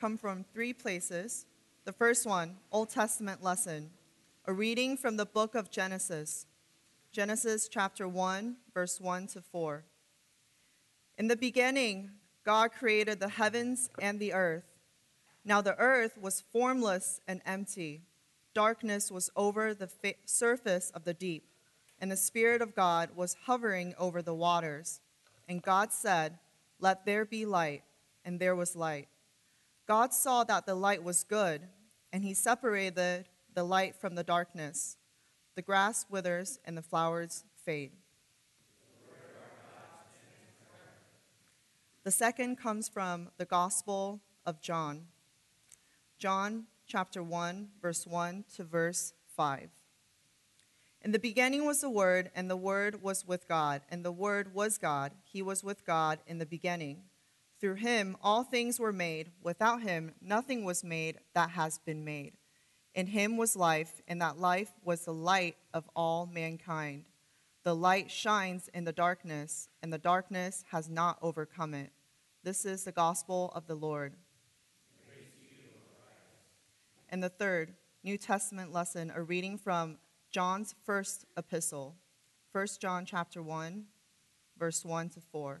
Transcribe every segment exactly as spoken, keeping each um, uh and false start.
come from three places. The first one, Old Testament lesson, a reading from the book of Genesis, Genesis chapter one, verse one to four. In the beginning, God created the heavens and the earth. Now the earth was formless and empty. Darkness was over the fa- surface of the deep, and the Spirit of God was hovering over the waters. And God said, "Let there be light." And there was light. God saw that the light was good, and he separated the light from the darkness. The grass withers and the flowers fade. The second comes from the Gospel of John. John chapter one, verse one to verse five. In the beginning was the Word, and the Word was with God, and the Word was God. He was with God in the beginning. Through him all things were made. Without him nothing was made that has been made. In him was life, and that life was the light of all mankind. The light shines in the darkness, and the darkness has not overcome it. This is the gospel of the Lord. Praise to you, O Christ. And the third New Testament lesson, a reading from John's first epistle, First John chapter one, verse one to four.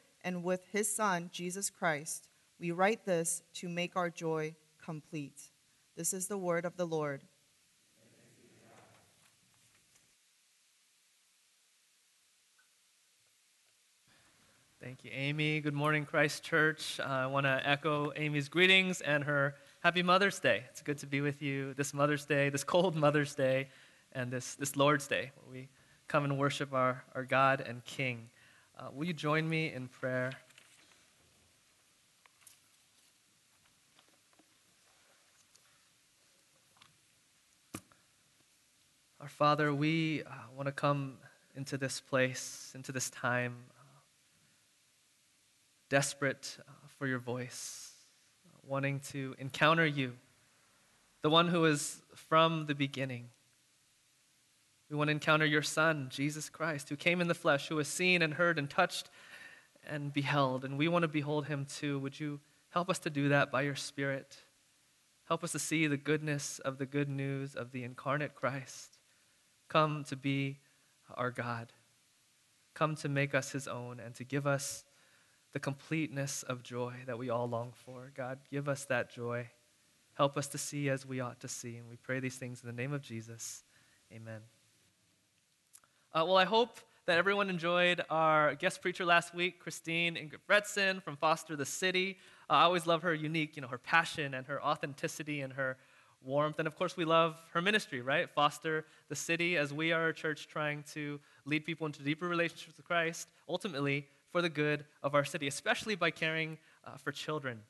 and with his Son, Jesus Christ. We write this to make our joy complete. This is the word of the Lord. Thank you, Amy. Good morning, Christ Church. Uh, I want to echo Amy's greetings and her happy Mother's Day. It's good to be with you this Mother's Day, this cold Mother's Day, and this, this Lord's Day, where we come and worship our, our God and King. Uh, will you join me in prayer? Our Father, we uh, want to come into this place, into this time, uh, desperate uh, for your voice, uh, wanting to encounter you, the one who is from the beginning. We want to encounter your Son, Jesus Christ, who came in the flesh, who was seen and heard and touched and beheld. And we want to behold him too. Would you help us to do that by your Spirit? Help us to see the goodness of the good news of the incarnate Christ. Come to be our God. Come to make us his own and to give us the completeness of joy that we all long for. God, give us that joy. Help us to see as we ought to see. And we pray these things in the name of Jesus. Amen. Uh, well, I hope that everyone enjoyed our guest preacher last week, Christine Ingretson from Foster the City. Uh, I always love her unique, you know, her passion and her authenticity and her warmth. And of course, we love her ministry, right? Foster the City, as we are a church trying to lead people into deeper relationships with Christ, ultimately for the good of our city, especially by caring uh, for children.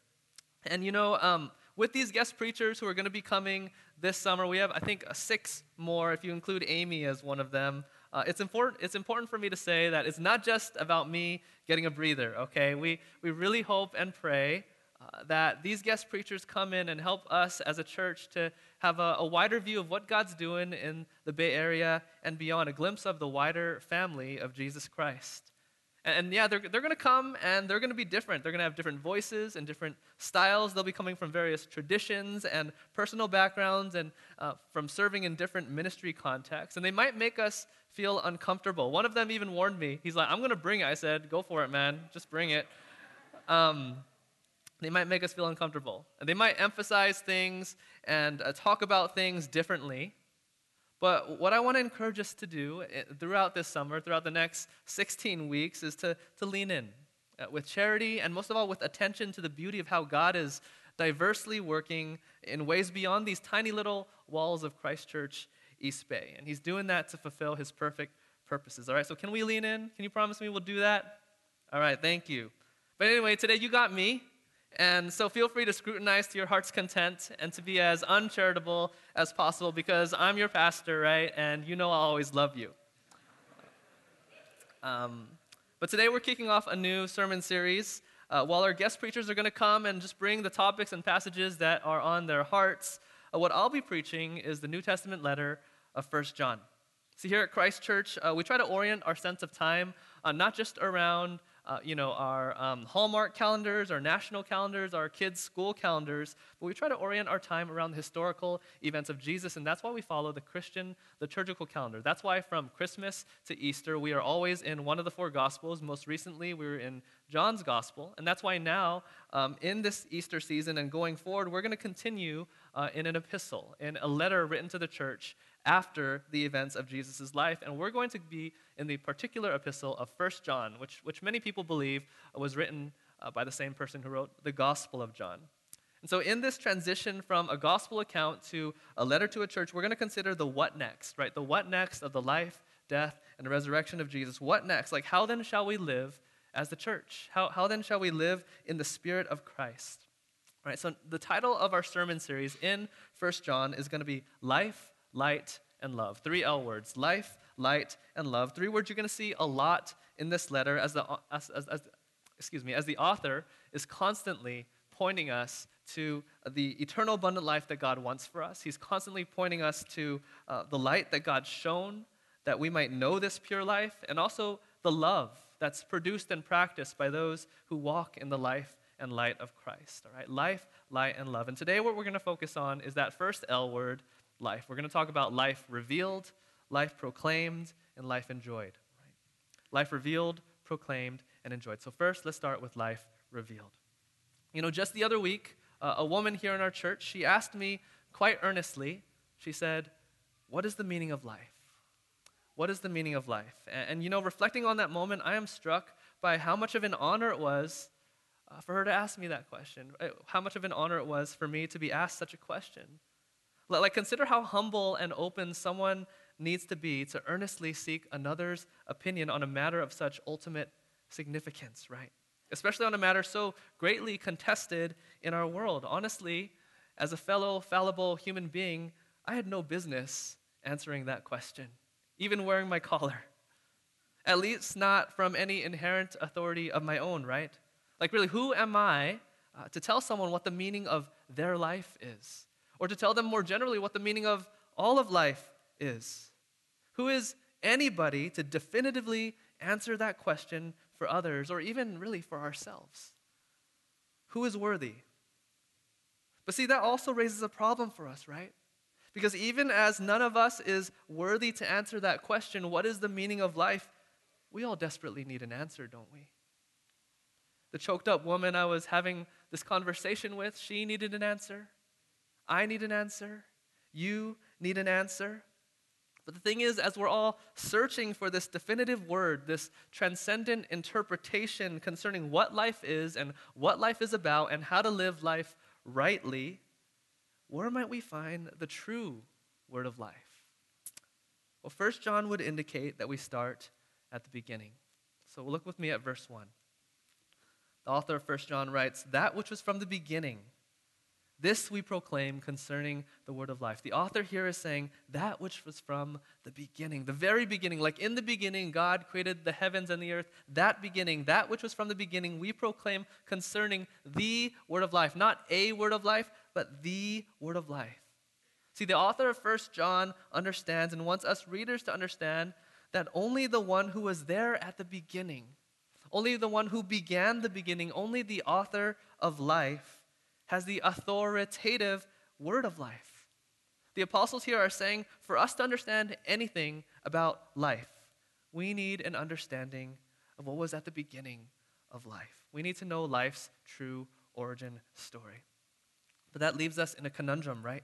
And you know, um, with these guest preachers who are going to be coming this summer, we have, I think, uh, six more, if you include Amy as one of them. Uh, it's important It's important for me to say that it's not just about me getting a breather, okay? We, we really hope and pray uh, that these guest preachers come in and help us as a church to have a, a wider view of what God's doing in the Bay Area and beyond, a glimpse of the wider family of Jesus Christ. And, and yeah, they're, they're going to come and they're going to be different. They're going to have different voices and different styles. They'll be coming from various traditions and personal backgrounds and uh, from serving in different ministry contexts. And they might make us feel uncomfortable. One of them even warned me. He's like, "I'm going to bring it." I said, "Go for it, man. Just bring it." Um, They might make us feel uncomfortable. And they might emphasize things and uh, talk about things differently. But what I want to encourage us to do throughout this summer, throughout the next sixteen weeks, is to, to lean in uh, with charity and most of all with attention to the beauty of how God is diversely working in ways beyond these tiny little walls of Christ Church East Bay. And he's doing that to fulfill his perfect purposes. All right, so can we lean in? Can you promise me we'll do that? All right, thank you. But anyway, today you got me. And so feel free to scrutinize to your heart's content and to be as uncharitable as possible because I'm your pastor, right? And you know I'll always love you. Um, but today we're kicking off a new sermon series. Uh, while our guest preachers are going to come and just bring the topics and passages that are on their hearts, uh, what I'll be preaching is the New Testament letter of First John. See, here at Christ Church, uh, we try to orient our sense of time uh, not just around Uh, you know, our um, Hallmark calendars, our national calendars, our kids' school calendars, but we try to orient our time around the historical events of Jesus, and that's why we follow the Christian liturgical calendar. That's why from Christmas to Easter, we are always in one of the four Gospels. Most recently, we were in John's Gospel, and that's why now, um, in this Easter season and going forward, we're going to continue uh, in an epistle, in a letter written to the church after the events of Jesus' life, and we're going to be in the particular epistle of First John, which, which many people believe was written uh, by the same person who wrote the Gospel of John. And so in this transition from a gospel account to a letter to a church, we're going to consider the what next, right? The what next of the life, death, and resurrection of Jesus. What next? Like, how then shall we live as the church? How, how then shall we live in the Spirit of Christ? All right, so the title of our sermon series in First John is going to be Life, Light, and Love. Three L words. Life, light, and love. Three words you're going to see a lot in this letter as the, as, as, as, excuse me, as the author is constantly pointing us to the eternal abundant life that God wants for us. He's constantly pointing us to uh, the light that God shone that we might know this pure life, and also the love that's produced and practiced by those who walk in the life and light of Christ. All right? Life, light, and love. And today what we're going to focus on is that first L word, life. We're going to talk about life revealed, life proclaimed, and life enjoyed. Right? Life revealed, proclaimed, and enjoyed. So first, let's start with life revealed. You know, just the other week, uh, a woman here in our church, she asked me quite earnestly, she said, what is the meaning of life? What is the meaning of life? And, and you know, reflecting on that moment, I am struck by how much of an honor it was uh, for her to ask me that question, how much of an honor it was for me to be asked such a question. Like, consider how humble and open someone needs to be to earnestly seek another's opinion on a matter of such ultimate significance, right? Especially on a matter so greatly contested in our world. Honestly, as a fellow fallible human being, I had no business answering that question, even wearing my collar. At least not from any inherent authority of my own, right? Like, really, who am I uh, to tell someone what the meaning of their life is? Or to tell them more generally what the meaning of all of life is. Who is anybody to definitively answer that question for others, or even really for ourselves? Who is worthy? But see, that also raises a problem for us, right? Because even as none of us is worthy to answer that question, what is the meaning of life? We all desperately need an answer, don't we? The choked up woman I was having this conversation with, she needed an answer. I need an answer. You need an answer. But the thing is, as we're all searching for this definitive word, this transcendent interpretation concerning what life is and what life is about and how to live life rightly, where might we find the true word of life? Well, First John would indicate that we start at the beginning. So look with me at verse one. The author of First John writes, "That which was from the beginning, this we proclaim concerning the word of life." The author here is saying that which was from the beginning, the very beginning. Like, in the beginning, God created the heavens and the earth. That beginning, that which was from the beginning, we proclaim concerning the word of life. Not a word of life, but the word of life. See, the author of First John understands and wants us readers to understand that only the one who was there at the beginning, only the one who began the beginning, only the author of life, has the authoritative word of life. The apostles here are saying, for us to understand anything about life, we need an understanding of what was at the beginning of life. We need to know life's true origin story. But that leaves us in a conundrum, right?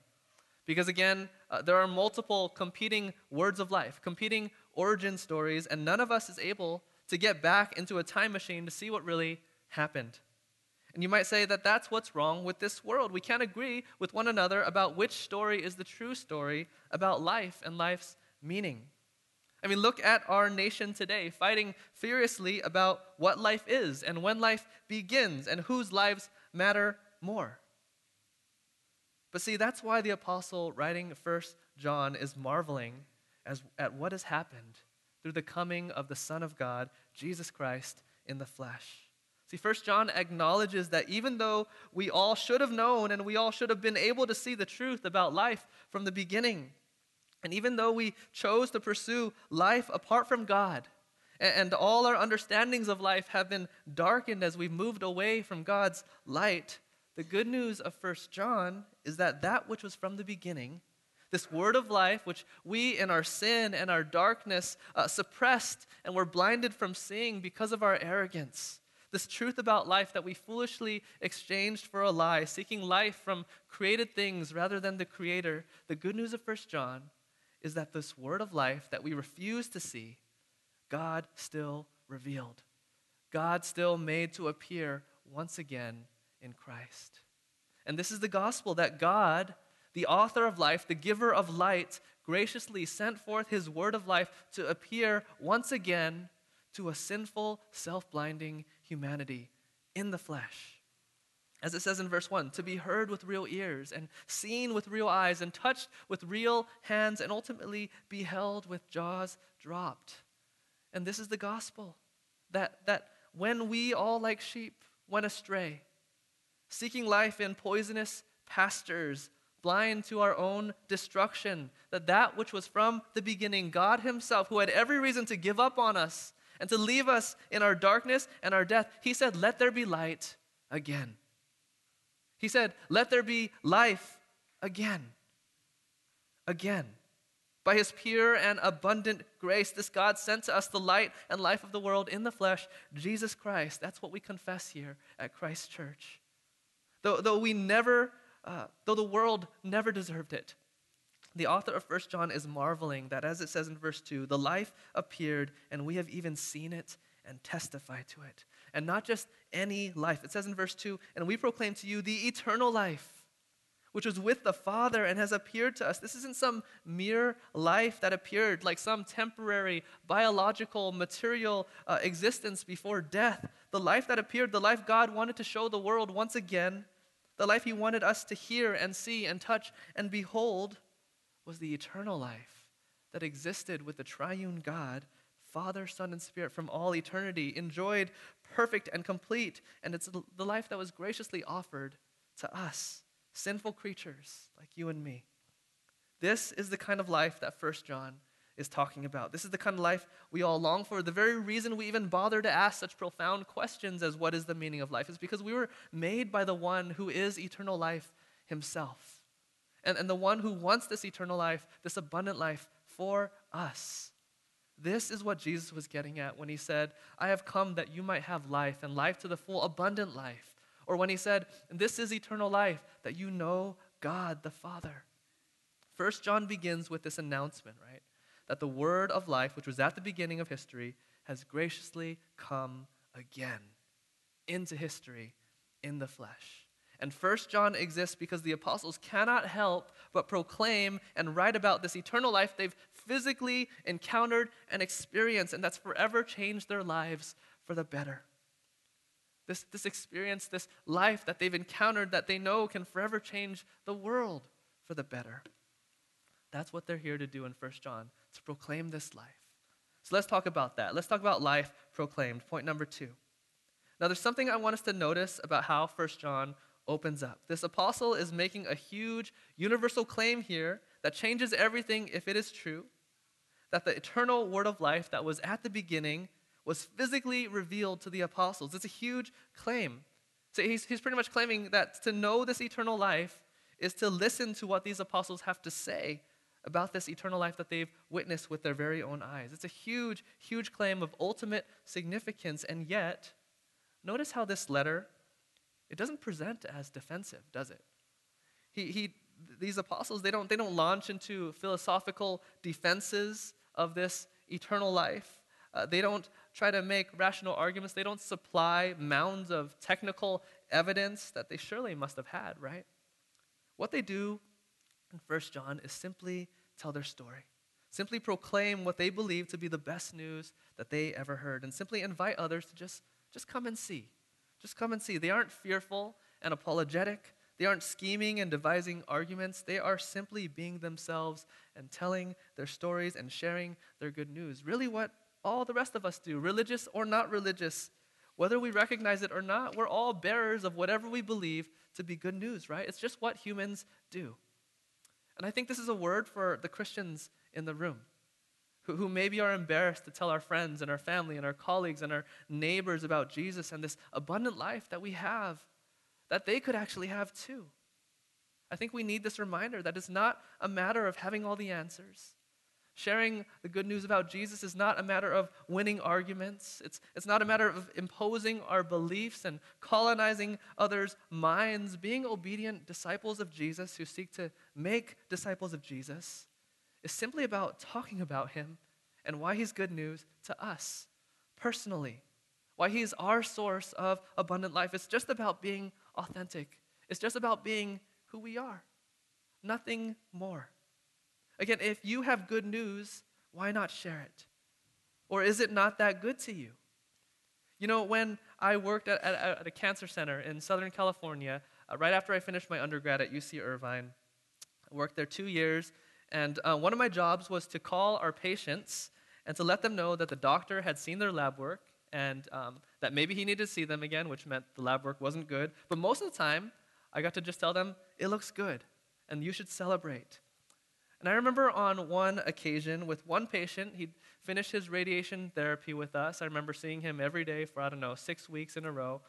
Because again, uh, there are multiple competing words of life, competing origin stories, and none of us is able to get back into a time machine to see what really happened. And you might say that that's what's wrong with this world. We can't agree with one another about which story is the true story about life and life's meaning. I mean, look at our nation today, fighting furiously about what life is and when life begins and whose lives matter more. But see, that's why the apostle writing First John is marveling as, at what has happened through the coming of the Son of God, Jesus Christ, in the flesh. See, First John acknowledges that even though we all should have known and we all should have been able to see the truth about life from the beginning, and even though we chose to pursue life apart from God, and, and all our understandings of life have been darkened as we've moved away from God's light, the good news of First John is that that which was from the beginning, this word of life, which we in our sin and our darkness uh, suppressed and were blinded from seeing because of our arrogance, this truth about life that we foolishly exchanged for a lie, seeking life from created things rather than the Creator, the good news of First John is that this word of life that we refuse to see, God still revealed. God still made to appear once again in Christ. And this is the gospel that God, the author of life, the giver of light, graciously sent forth his word of life to appear once again to a sinful, self-blinding humanity in the flesh. As it says in verse one, to be heard with real ears and seen with real eyes and touched with real hands and ultimately beheld with jaws dropped. And this is the gospel that, that when we all like sheep went astray, seeking life in poisonous pastures, blind to our own destruction, that that which was from the beginning, God himself, who had every reason to give up on us and to leave us in our darkness and our death, he said, let there be light again. He said, let there be life again, again. By his pure and abundant grace, this God sent to us the light and life of the world in the flesh, Jesus Christ. That's what we confess here at Christ Church. Though, though we never, uh, though the world never deserved it, the author of First John is marveling that, as it says in verse two, the life appeared, and we have even seen it and testify to it. And not just any life. It says in verse two, and we proclaim to you the eternal life, which was with the Father and has appeared to us. This isn't some mere life that appeared like some temporary, biological, material uh, existence before death. The life that appeared, the life God wanted to show the world once again, the life he wanted us to hear and see and touch and behold, was the eternal life that existed with the triune God, Father, Son, and Spirit from all eternity, enjoyed, perfect, and complete. And it's the life that was graciously offered to us, sinful creatures like you and me. This is the kind of life that First John is talking about. This is the kind of life we all long for. The very reason we even bother to ask such profound questions as what is the meaning of life is because we were made by the one who is eternal life himself. And, and the one who wants this eternal life, this abundant life for us. This is what Jesus was getting at when he said, I have come that you might have life and life to the full, abundant life. Or when he said, this is eternal life, that you know God the Father. First John begins with this announcement, right? That the word of life, which was at the beginning of history, has graciously come again into history in the flesh. And First John exists because the apostles cannot help but proclaim and write about this eternal life they've physically encountered and experienced, and that's forever changed their lives for the better. This, this experience, this life that they've encountered that they know can forever change the world for the better. That's what they're here to do in First John, to proclaim this life. So let's talk about that. Let's talk about life proclaimed, point number two. Now there's something I want us to notice about how First John opens up. This apostle is making a huge universal claim here that changes everything if it is true, that the eternal word of life that was at the beginning was physically revealed to the apostles. It's a huge claim. So he's, he's pretty much claiming that to know this eternal life is to listen to what these apostles have to say about this eternal life that they've witnessed with their very own eyes. It's a huge, huge claim of ultimate significance, and yet, notice how this letter it doesn't present as defensive, does it? He, he, these apostles, they don't, they don't launch into philosophical defenses of this eternal life. Uh, they don't try to make rational arguments. They don't supply mounds of technical evidence that they surely must have had, right? What they do in First John is simply tell their story, simply proclaim what they believe to be the best news that they ever heard, and simply invite others to just, just come and see. Just come and see. They aren't fearful and apologetic. They aren't scheming and devising arguments. They are simply being themselves and telling their stories and sharing their good news. Really what all the rest of us do, religious or not religious, whether we recognize it or not, we're all bearers of whatever we believe to be good news, right? It's just what humans do. And I think this is a word for the Christians in the room who, who maybe are embarrassed to tell our friends and our family and our colleagues and our neighbors about Jesus and this abundant life that we have, that they could actually have too. I think we need this reminder that it's not a matter of having all the answers. Sharing the good news about Jesus is not a matter of winning arguments. It's, it's not a matter of imposing our beliefs and colonizing others' minds. Being obedient disciples of Jesus who seek to make disciples of Jesus is simply about talking about him and why he's good news to us personally, why he's our source of abundant life. It's just about being authentic. It's just about being who we are, nothing more. Again, if you have good news, why not share it? Or is it not that good to you? You know, when I worked at, at, at a cancer center in Southern California, uh, right after I finished my undergrad at U C Irvine, I worked there two years, and uh, one of my jobs was to call our patients and to let them know that the doctor had seen their lab work and um, that maybe he needed to see them again, which meant the lab work wasn't good. But most of the time, I got to just tell them, it looks good, and you should celebrate. And I remember on one occasion with one patient, he'd finished his radiation therapy with us. I remember seeing him every day for, I don't know, six weeks in a row.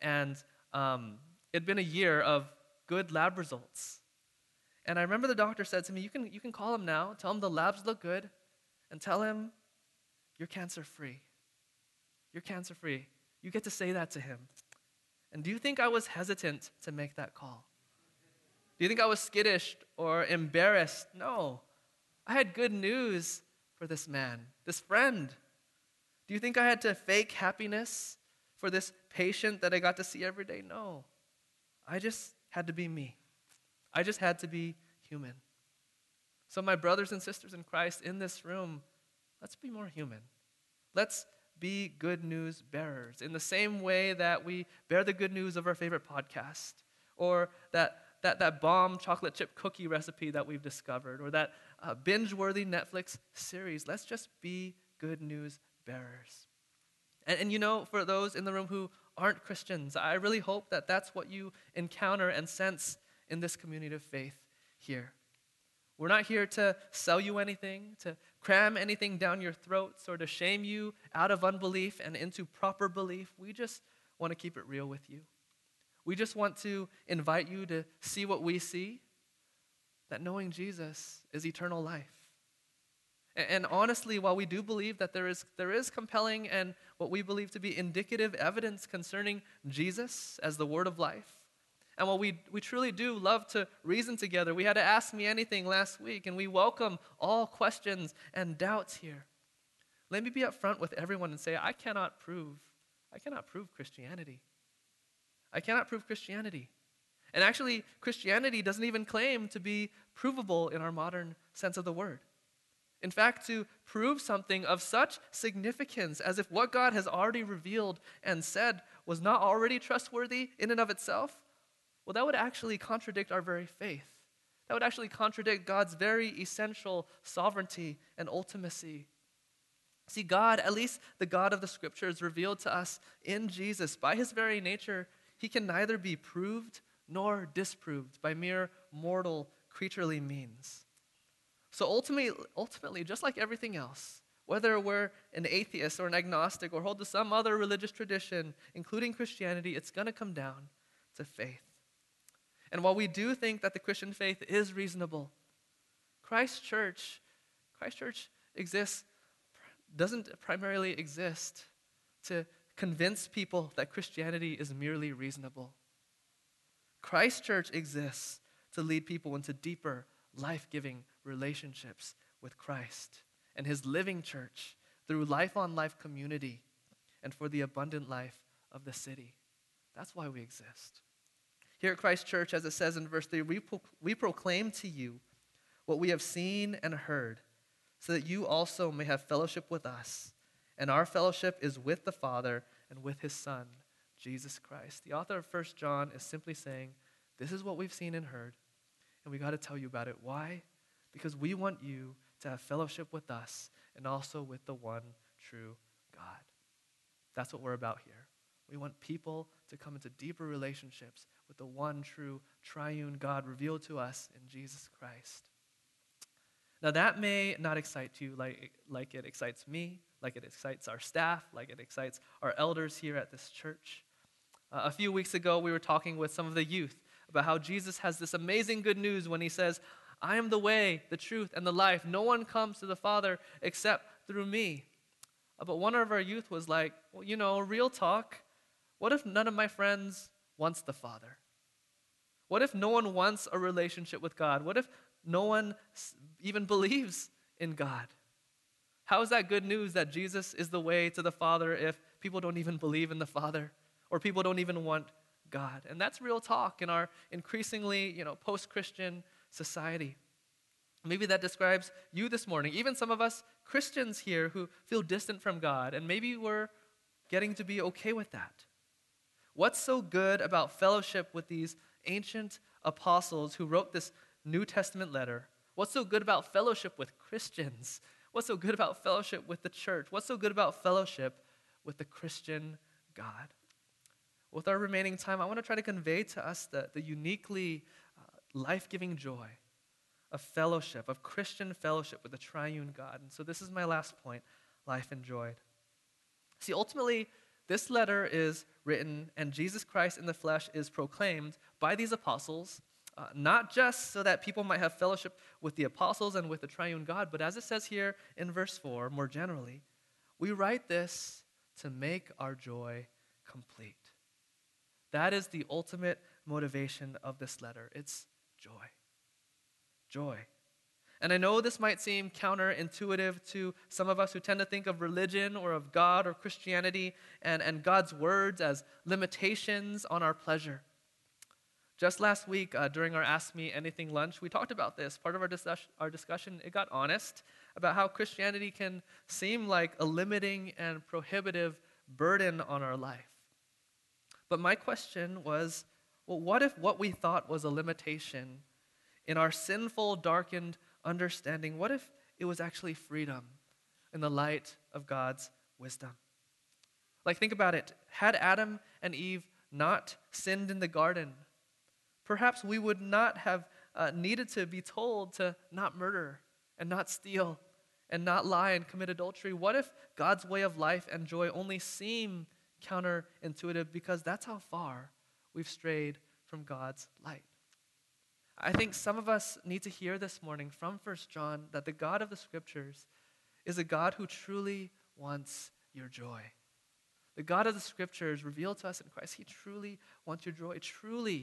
And um, it'd been a year of good lab results. And I remember the doctor said to me, you can, you can call him now, tell him the labs look good, and tell him you're cancer-free. You're cancer-free. You get to say that to him. And do you think I was hesitant to make that call? Do you think I was skittish or embarrassed? No. I had good news for this man, this friend. Do you think I had to fake happiness for this patient that I got to see every day? No. I just had to be me. I just had to be human. So my brothers and sisters in Christ in this room, let's be more human. Let's be good news bearers in the same way that we bear the good news of our favorite podcast, or that That, that bomb chocolate chip cookie recipe that we've discovered, or that uh, binge-worthy Netflix series. Let's just be good news bearers. And, and you know, for those in the room who aren't Christians, I really hope that that's what you encounter and sense in this community of faith here. We're not here to sell you anything, to cram anything down your throats, or to shame you out of unbelief and into proper belief. We just want to keep it real with you. We just want to invite you to see what we see, that knowing Jesus is eternal life. And, and honestly, while we do believe that there is, there is compelling and what we believe to be indicative evidence concerning Jesus as the word of life, and while we, we truly do love to reason together, we had to ask me anything last week, and we welcome all questions and doubts here. Let me be upfront with everyone and say, I cannot prove, I cannot prove Christianity. I cannot prove Christianity. And actually, Christianity doesn't even claim to be provable in our modern sense of the word. In fact, to prove something of such significance as if what God has already revealed and said was not already trustworthy in and of itself, well, that would actually contradict our very faith. That would actually contradict God's very essential sovereignty and ultimacy. See, God, at least the God of the Scriptures, revealed to us in Jesus by his very nature, he can neither be proved nor disproved by mere mortal, creaturely means. So ultimately, ultimately, just like everything else, whether we're an atheist or an agnostic or hold to some other religious tradition, including Christianity, it's going to come down to faith. And while we do think that the Christian faith is reasonable, Christ Church, Christ Church exists, doesn't primarily exist to convince people that Christianity is merely reasonable. Christ Church exists to lead people into deeper, life-giving relationships with Christ and his living church through life-on-life community and for the abundant life of the city. That's why we exist. Here at Christ Church, as it says in verse three, we, pro- we proclaim to you what we have seen and heard, so that you also may have fellowship with us. And our fellowship is with the Father and with his Son, Jesus Christ. The author of First John is simply saying, this is what we've seen and heard, and we got to tell you about it. Why? Because we want you to have fellowship with us and also with the one true God. That's what we're about here. We want people to come into deeper relationships with the one true triune God revealed to us in Jesus Christ. Now that may not excite you like, like it excites me, like it excites our staff, like it excites our elders here at this church. Uh, a few weeks ago, we were talking with some of the youth about how Jesus has this amazing good news when he says, I am the way, the truth, and the life. No one comes to the Father except through me. Uh, but one of our youth was like, well, you know, real talk. What if none of my friends wants the Father? What if no one wants a relationship with God? What if no one even believes in God? How is that good news that Jesus is the way to the Father if people don't even believe in the Father or people don't even want God? And that's real talk in our increasingly, you know, post-Christian society. Maybe that describes you this morning, even some of us Christians here who feel distant from God, and maybe we're getting to be okay with that. What's so good about fellowship with these ancient apostles who wrote this New Testament letter? What's so good about fellowship with Christians? What's so good about fellowship with the church? What's so good about fellowship with the Christian God? With our remaining time, I want to try to convey to us the, the uniquely uh, life-giving joy of fellowship, of Christian fellowship with the triune God. And so this is my last point, life enjoyed. See, ultimately, this letter is written and Jesus Christ in the flesh is proclaimed by these apostles, Uh, not just so that people might have fellowship with the apostles and with the triune God, but as it says here in verse four, more generally, we write this to make our joy complete. That is the ultimate motivation of this letter. It's joy. Joy. And I know this might seem counterintuitive to some of us who tend to think of religion or of God or Christianity and, and God's words as limitations on our pleasure. Just last week, uh, during our Ask Me Anything lunch, we talked about this. Part of our, dis- our discussion, it got honest about how Christianity can seem like a limiting and prohibitive burden on our life. But my question was, well, what if what we thought was a limitation in our sinful, darkened understanding, what if it was actually freedom in the light of God's wisdom? Like, think about it. Had Adam and Eve not sinned in the garden, perhaps we would not have uh, needed to be told to not murder and not steal and not lie and commit adultery. What if God's way of life and joy only seem counterintuitive because that's how far we've strayed from God's light? I think some of us need to hear this morning from First John that the God of the Scriptures is a God who truly wants your joy. The God of the Scriptures revealed to us in Christ, he truly wants your joy, truly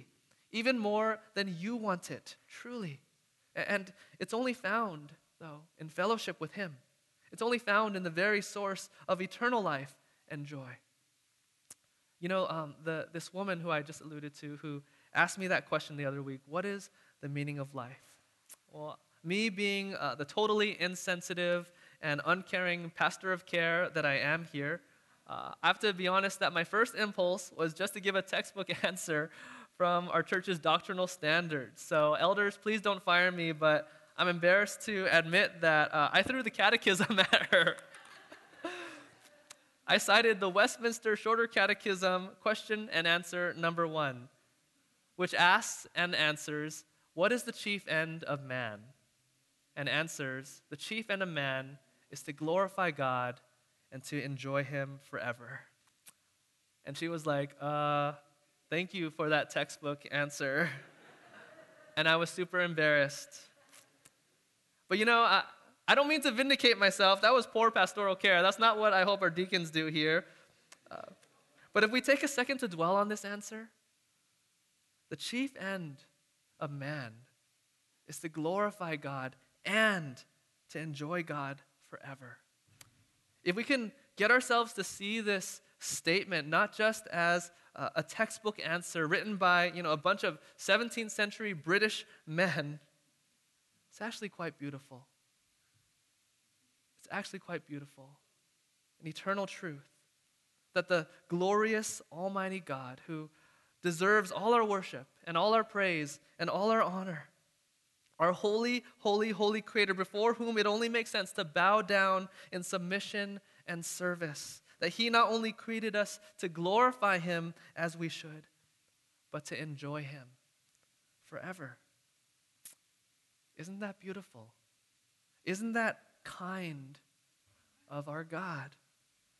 even more than you want it, truly. And it's only found, though, in fellowship with him. It's only found in the very source of eternal life and joy. You know, um, the, this woman who I just alluded to who asked me that question the other week, what is the meaning of life? Well, me being uh, the totally insensitive and uncaring pastor of care that I am here, uh, I have to be honest that my first impulse was just to give a textbook answer from our church's doctrinal standards. So elders, please don't fire me, but I'm embarrassed to admit that uh, I threw the catechism at her. I cited the Westminster Shorter Catechism, question and answer number one, which asks and answers, what is the chief end of man? And answers, the chief end of man is to glorify God and to enjoy him forever. And she was like, uh... thank you for that textbook answer. And I was super embarrassed. But you know, I, I don't mean to vindicate myself. That was poor pastoral care. That's not what I hope our deacons do here. Uh, But if we take a second to dwell on this answer, the chief end of man is to glorify God and to enjoy God forever. If we can get ourselves to see this statement not just as uh, a textbook answer written by, you know, a bunch of seventeenth century British men, it's actually quite beautiful. It's actually quite beautiful. An eternal truth that the glorious Almighty God, who deserves all our worship and all our praise and all our honor, our holy, holy, holy Creator, before whom it only makes sense to bow down in submission and service, that he not only created us to glorify him as we should, but to enjoy him forever. Isn't that beautiful? Isn't that kind of our God?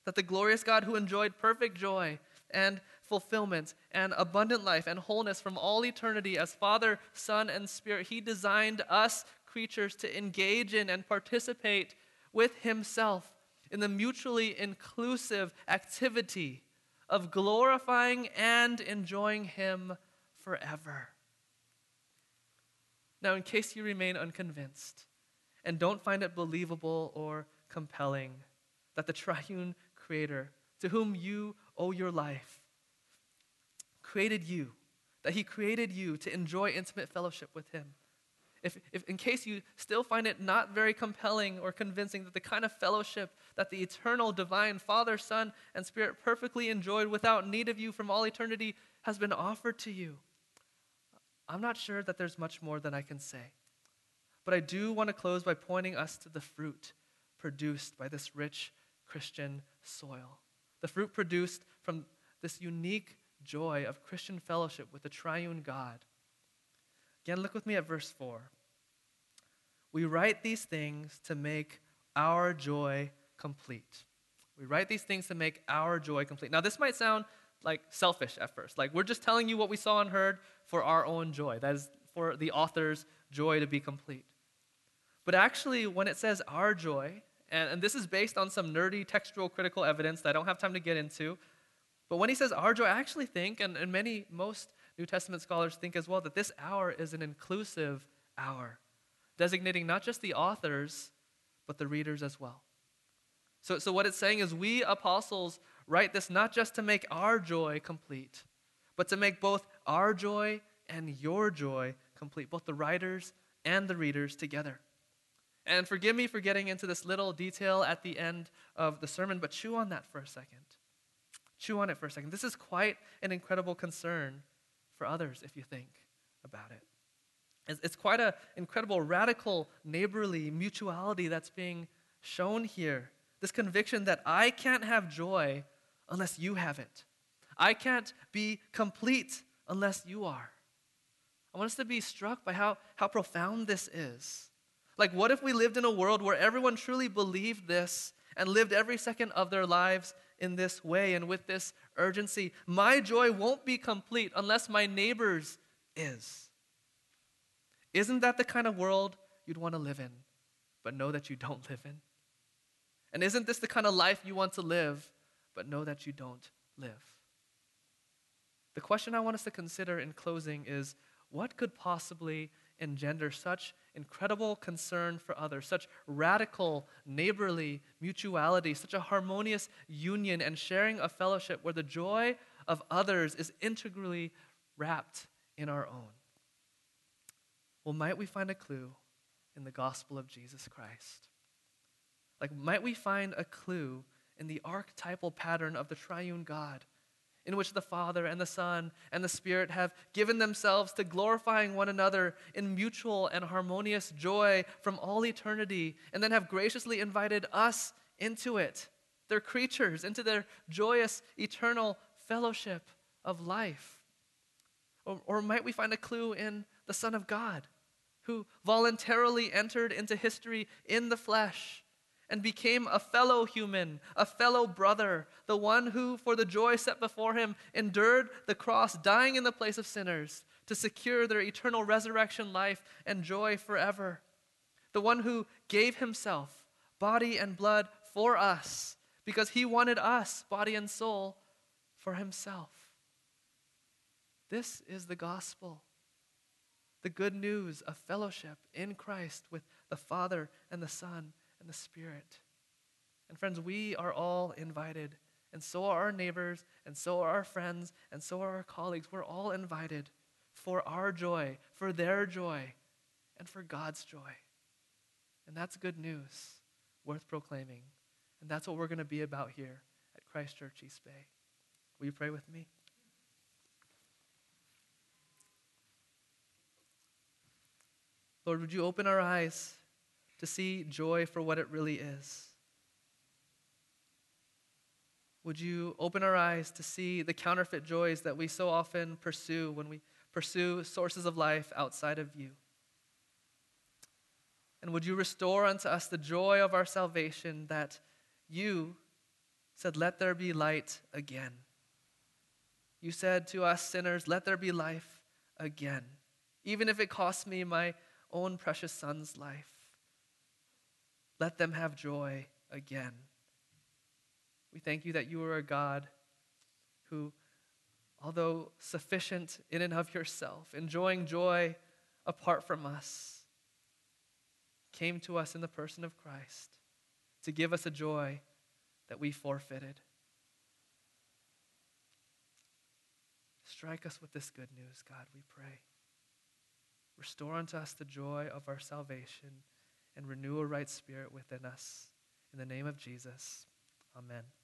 That the glorious God who enjoyed perfect joy and fulfillment and abundant life and wholeness from all eternity as Father, Son, and Spirit, he designed us creatures to engage in and participate with himself in the mutually inclusive activity of glorifying and enjoying him forever. Now, in case you remain unconvinced and don't find it believable or compelling that the triune Creator, to whom you owe your life, created you, that he created you to enjoy intimate fellowship with him. If, if in case you still find it not very compelling or convincing that the kind of fellowship that the eternal, divine Father, Son, and Spirit perfectly enjoyed without need of you from all eternity has been offered to you, I'm not sure that there's much more that I can say. But I do want to close by pointing us to the fruit produced by this rich Christian soil. The fruit produced from this unique joy of Christian fellowship with the triune God. Again, look with me at verse four. We write these things to make our joy complete. We write these things to make our joy complete. Now, this might sound like selfish at first. Like, we're just telling you what we saw and heard for our own joy. That is for the author's joy to be complete. But actually, when it says our joy, and, and this is based on some nerdy textual critical evidence that I don't have time to get into, but when he says our joy, I actually think, and, and many, most New Testament scholars think as well, that this hour is an inclusive hour, designating not just the authors, but the readers as well. So, so what it's saying is we apostles write this not just to make our joy complete, but to make both our joy and your joy complete, both the writers and the readers together. And forgive me for getting into this little detail at the end of the sermon, but chew on that for a second. Chew on it for a second. This is quite an incredible concern for others, if you think about it. It's quite an incredible, radical, neighborly mutuality that's being shown here. This conviction that I can't have joy unless you have it. I can't be complete unless you are. I want us to be struck by how, how profound this is. Like, what if we lived in a world where everyone truly believed this and lived every second of their lives in this way and with this urgency? My joy won't be complete unless my neighbor's is. Isn't that the kind of world you'd want to live in, but know that you don't live in? And isn't this the kind of life you want to live, but know that you don't live? The question I want us to consider in closing is, what could possibly engender such incredible concern for others, such radical, neighborly mutuality, such a harmonious union and sharing of fellowship where the joy of others is integrally wrapped in our own? Well, might we find a clue in the gospel of Jesus Christ? Like, might we find a clue in the archetypal pattern of the triune God, in which the Father and the Son and the Spirit have given themselves to glorifying one another in mutual and harmonious joy from all eternity, and then have graciously invited us into it, their creatures, into their joyous, eternal fellowship of life? Or, or might we find a clue in the Son of God, who voluntarily entered into history in the flesh, and became a fellow human, a fellow brother, the one who, for the joy set before him, endured the cross, dying in the place of sinners to secure their eternal resurrection life and joy forever. The one who gave himself, body and blood, for us, because he wanted us, body and soul, for himself. This is the gospel, the good news of fellowship in Christ with the Father and the Son and the Spirit. And friends, we are all invited, and so are our neighbors, and so are our friends, and so are our colleagues. We're all invited for our joy, for their joy, and for God's joy. And that's good news worth proclaiming. And that's what we're going to be about here at Christ Church East Bay. Will you pray with me? Lord, would you open our eyes to see joy for what it really is? Would you open our eyes to see the counterfeit joys that we so often pursue when we pursue sources of life outside of you? And would you restore unto us the joy of our salvation that you said, "Let there be light again." You said to us sinners, "Let there be life again," even if it costs me my own precious son's life. Let them have joy again. We thank you that you are a God who, although sufficient in and of yourself, enjoying joy apart from us, came to us in the person of Christ to give us a joy that we forfeited. Strike us with this good news, God, we pray. Restore unto us the joy of our salvation and renew a right spirit within us. In the name of Jesus, amen.